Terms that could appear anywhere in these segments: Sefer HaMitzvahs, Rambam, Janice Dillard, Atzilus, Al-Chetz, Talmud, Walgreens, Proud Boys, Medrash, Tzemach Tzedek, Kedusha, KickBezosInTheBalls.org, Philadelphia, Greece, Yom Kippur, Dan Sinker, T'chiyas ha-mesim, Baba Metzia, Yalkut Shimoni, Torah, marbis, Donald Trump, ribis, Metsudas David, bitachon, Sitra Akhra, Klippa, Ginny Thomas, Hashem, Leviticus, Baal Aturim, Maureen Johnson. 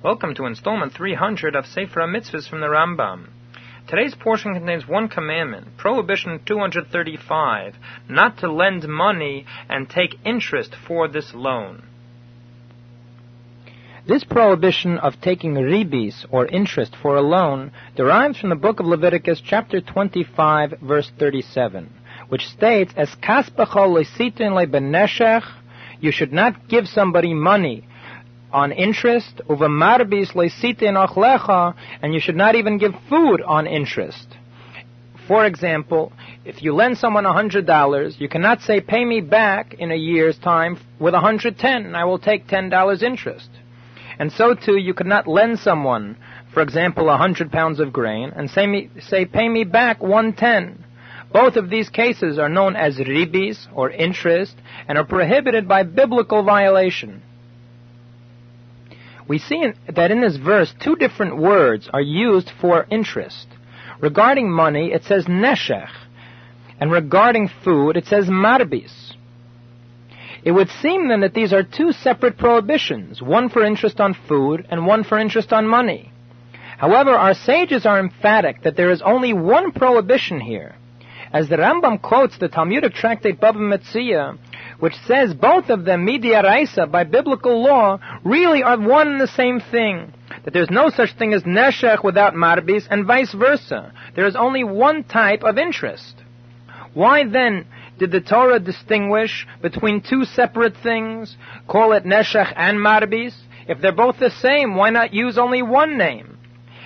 Welcome to installment 300 of Sefer HaMitzvahs from the Rambam. Today's portion contains one commandment, Prohibition 235, not to lend money and take interest for this loan. This prohibition of taking ribis, or interest, for a loan derives from the book of Leviticus, chapter 25, verse 37, which states, "Es kaspacho le'sitin le'beneshech," you should not give somebody money on interest, uvamarbis le'sitin ochlecha, and you should not even give food on interest. For example, if you lend someone $100, you cannot say, pay me back in a year's time with $110, and I will take $10 interest. And so too, you could not lend someone, for example, 100 pounds of grain, and say, pay me back 110. Both of these cases are known as ribis, or interest, and are prohibited by biblical violation. We see that in this verse, two different words are used for interest. Regarding money, it says neshech, and regarding food, it says marbis. It would seem then that these are two separate prohibitions, one for interest on food and one for interest on money. However, our sages are emphatic that there is only one prohibition here, as the Rambam quotes the Talmudic tractate Baba Metzia, which says both of them, midiraisa, by biblical law, really are one and the same thing. That there's no such thing as neshech without marbis, and vice versa. There is only one type of interest. Why then did the Torah distinguish between two separate things, call it neshech and marbis? If they're both the same, why not use only one name?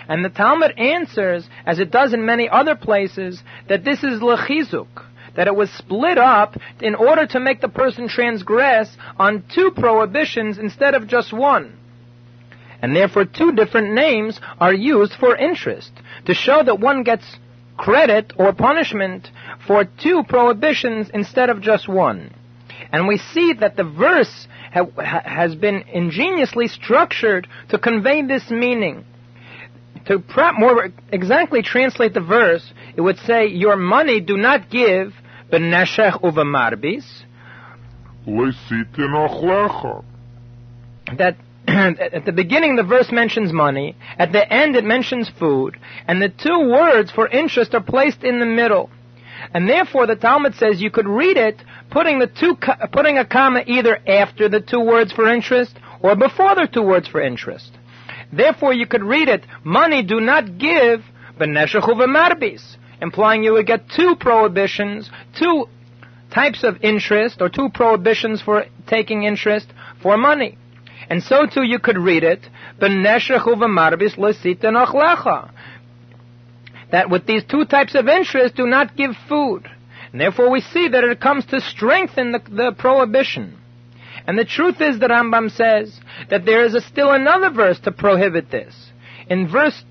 And the Talmud answers, as it does in many other places, that this is lechizuk, that it was split up in order to make the person transgress on two prohibitions instead of just one. And therefore two different names are used for interest, to show that one gets credit or punishment for two prohibitions instead of just one. And we see that the verse has been ingeniously structured to convey this meaning. To more exactly translate the verse, it would say, your money do not give b'neshech uvamarbis. That at the beginning the verse mentions money, at the end it mentions food, and the two words for interest are placed in the middle. And therefore the Talmud says you could read it putting a comma either after the two words for interest or before the two words for interest. Therefore, you could read it, money do not give, b'neshech uv'marbis, implying you would get two prohibitions, two types of interest, or two prohibitions for taking interest for money. And so, too, you could read it, b'neshech uv'marbis l'sitin ochlecha, that with these two types of interest, do not give food. And therefore, we see that it comes to strengthen the prohibition. And the truth is, the Rambam says, that there is still another verse to prohibit this. In verse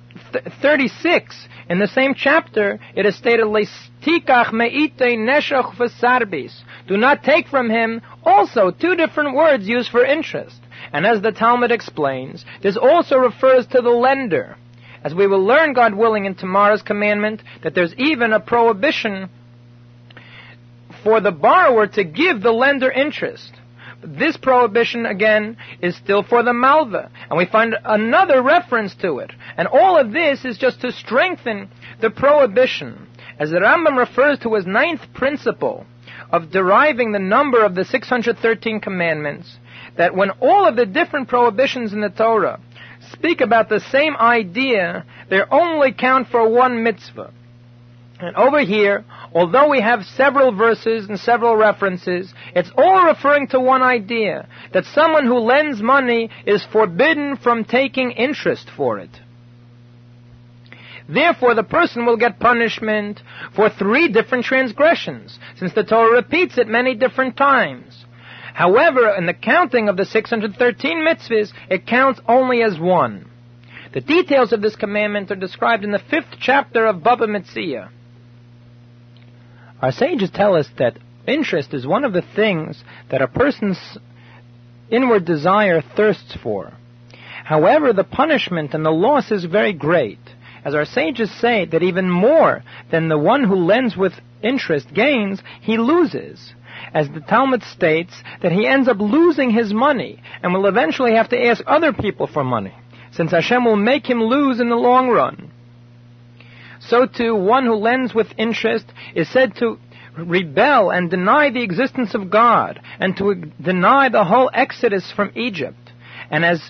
36, in the same chapter, it is stated, Le'tikach me'itei neshech v'sarbis. Do not take from him, also two different words used for interest. And as the Talmud explains, this also refers to the lender. As we will learn, God willing, in tomorrow's commandment, that there's even a prohibition for the borrower to give the lender interest. This prohibition, again, is still for the malva, and we find another reference to it. And all of this is just to strengthen the prohibition, as the Rambam refers to his ninth principle of deriving the number of the 613 commandments, that when all of the different prohibitions in the Torah speak about the same idea, they only count for one mitzvah. And over here, although we have several verses and several references, it's all referring to one idea, that someone who lends money is forbidden from taking interest for it. Therefore, the person will get punishment for three different transgressions, since the Torah repeats it many different times. However, in the counting of the 613 mitzvahs, it counts only as one. The details of this commandment are described in the 5th chapter of Baba Metzia. Our sages tell us that interest is one of the things that a person's inward desire thirsts for. However, the punishment and the loss is very great, as our sages say that even more than the one who lends with interest gains, he loses. As the Talmud states, that he ends up losing his money and will eventually have to ask other people for money. since Hashem will make him lose in the long run. So too, one who lends with interest is said to rebel and deny the existence of God, and to deny the whole exodus from Egypt. And as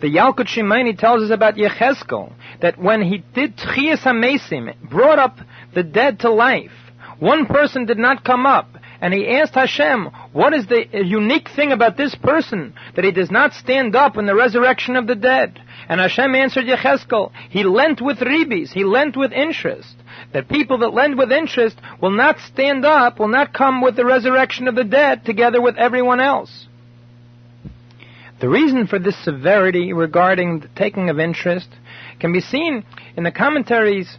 the Yalkut Shimoni tells us about Yechezkel, that when he did T'chiyas ha-mesim, brought up the dead to life, one person did not come up, and he asked Hashem, what is the unique thing about this person, that he does not stand up in the resurrection of the dead? And Hashem answered Yechezkel, he lent with ribis, he lent with interest. That people that lend with interest will not stand up, will not come with the resurrection of the dead together with everyone else. The reason for this severity regarding the taking of interest can be seen in the commentaries'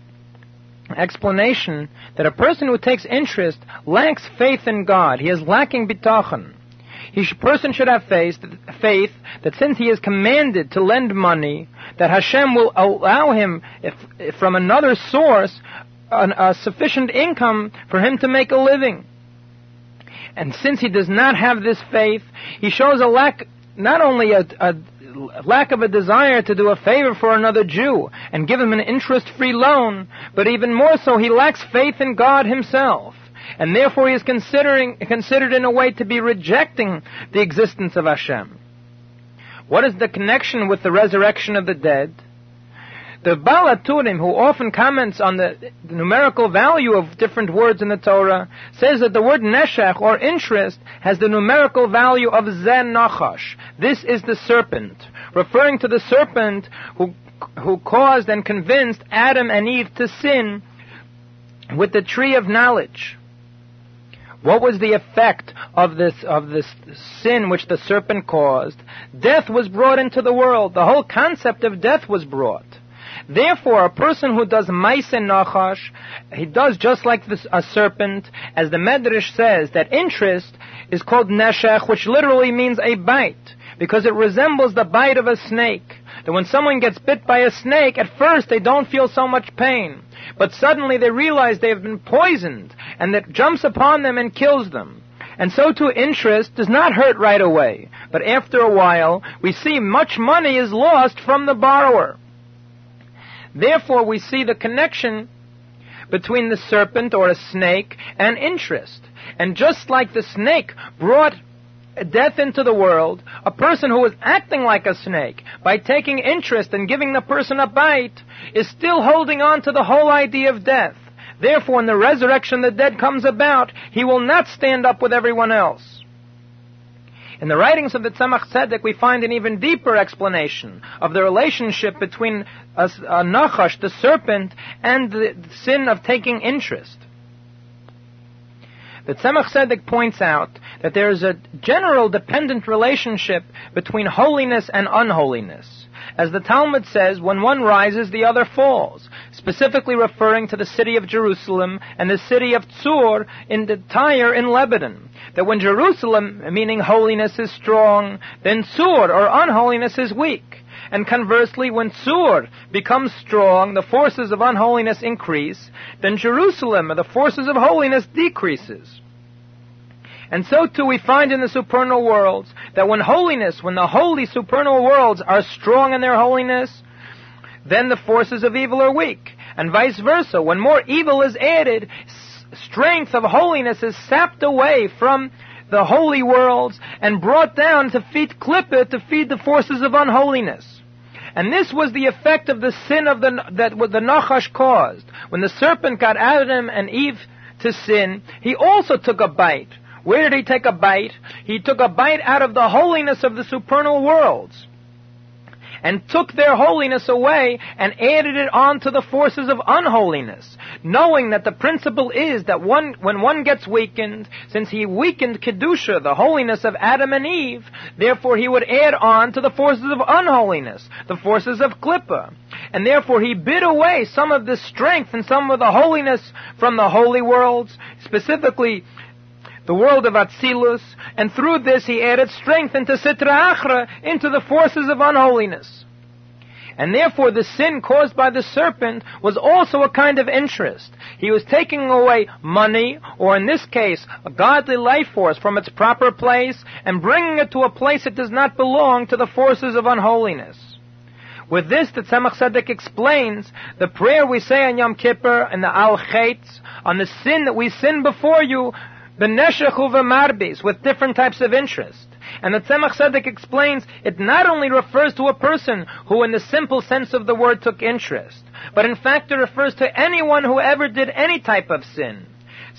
explanation that a person who takes interest lacks faith in God. He is lacking bitachon. A person should have faith that since he is commanded to lend money, that Hashem will allow him, if from another source, a sufficient income for him to make a living. And since he does not have this faith, he shows a lack, not only a lack of a desire to do a favor for another Jew and give him an interest-free loan, but even more so, he lacks faith in God himself. And therefore he is considered in a way to be rejecting the existence of Hashem. What is the connection with the resurrection of the dead? The Baal Aturim, who often comments on the numerical value of different words in the Torah, says that the word neshech, or interest, has the numerical value of zen nachash. This is the serpent, referring to the serpent who caused and convinced Adam and Eve to sin with the tree of knowledge. What was the effect of this sin which the serpent caused? Death was brought into the world. The whole concept of death was brought. Therefore, a person who does ma'aseh nachash, he does just like a serpent, as the Medrash says, that interest is called neshech, which literally means a bite, because it resembles the bite of a snake. That when someone gets bit by a snake, at first they don't feel so much pain, but suddenly they realize they have been poisoned, and that jumps upon them and kills them. And so too, interest does not hurt right away, but after a while, we see much money is lost from the borrower. Therefore, we see the connection between the serpent or a snake and interest. And just like the snake brought death into the world, a person who is acting like a snake by taking interest and giving the person a bite is still holding on to the whole idea of death. Therefore, when the resurrection of the dead comes about, he will not stand up with everyone else. In the writings of the Tzemach Tzedek, we find an even deeper explanation of the relationship between a nachash, the serpent, and the sin of taking interest. The Tzemach Tzedek points out that there is a general dependent relationship between holiness and unholiness. As the Talmud says, when one rises, the other falls, specifically referring to the city of Jerusalem and the city of Tzur in the Tyre in Lebanon. That when Jerusalem, meaning holiness, is strong, then Tzur, or unholiness, is weak. And conversely, when Tzur becomes strong, the forces of unholiness increase, then Jerusalem, the forces of holiness, decreases. And so too we find in the supernal worlds that when the holy supernal worlds are strong in their holiness, then the forces of evil are weak. And vice versa, when more evil is added, strength of holiness is sapped away from the holy worlds and brought down to feed Klippa, to feed the forces of unholiness. And this was the effect of the sin of that the Nachash caused. When the serpent got Adam and Eve to sin, he also took a bite. Where did he take a bite? He took a bite out of the holiness of the supernal worlds and took their holiness away and added it on to the forces of unholiness, knowing that the principle is that when one gets weakened, since he weakened Kedusha, the holiness of Adam and Eve, therefore he would add on to the forces of unholiness, the forces of Klippa. And therefore he bid away some of the strength and some of the holiness from the holy worlds, specifically the world of Atzilus, and through this he added strength into Sitra Akhra, into the forces of unholiness. And therefore the sin caused by the serpent was also a kind of interest. He was taking away money, or in this case, a godly life force from its proper place, and bringing it to a place it does not belong, to the forces of unholiness. With this, the Tzemach Tzedek explains the prayer we say on Yom Kippur and the Al-Chetz on the sin that we sin before you, b'neshech u'v'marbis, with different types of interest. And the Tzemach Tzedek explains it not only refers to a person who in the simple sense of the word took interest, but in fact it refers to anyone who ever did any type of sin.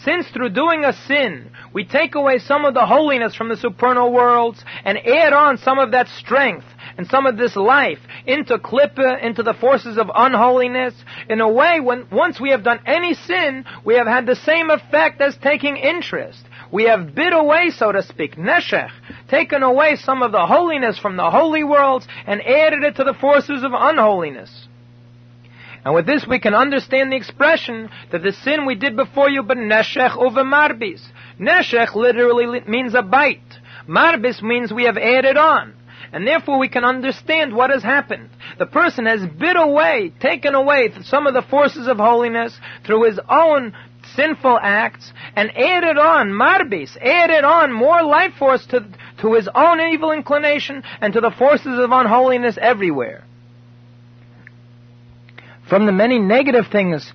Since through doing a sin, we take away some of the holiness from the supernal worlds and add on some of that strength and some of this life into Klippa, into the forces of unholiness, in a way, when once we have done any sin, we have had the same effect as taking interest. We have bid away, so to speak, neshech, taken away some of the holiness from the holy worlds and added it to the forces of unholiness. And with this we can understand the expression that the sin we did before you, but neshech uvemarbis. Neshech literally means a bite. Marbis means we have added on. And therefore we can understand what has happened. The person has bid away, taken away some of the forces of holiness through his own sinful acts and added on, marbis, added on more life force to his own evil inclination and to the forces of unholiness everywhere. From the many negative things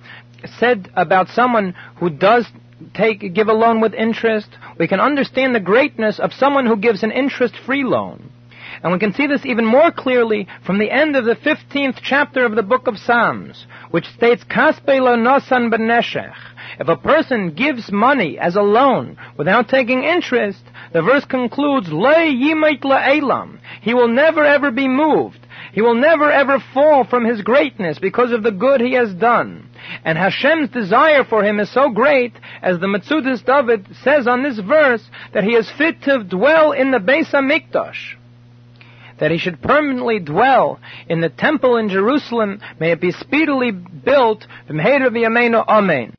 said about someone who does give a loan with interest, we can understand the greatness of someone who gives an interest-free loan. And we can see this even more clearly from the end of the 15th chapter of the book of Psalms, which states, Kaspe lo nosan b'neshech. If a person gives money as a loan without taking interest, the verse concludes, Lo yimit la'elam. He will never ever be moved. He will never ever fall from his greatness because of the good he has done. And Hashem's desire for him is so great, as the Metsudas David says on this verse, that he is fit to dwell in the Beis HaMikdosh, that he should permanently dwell in the temple in Jerusalem. May it be speedily built. Amen.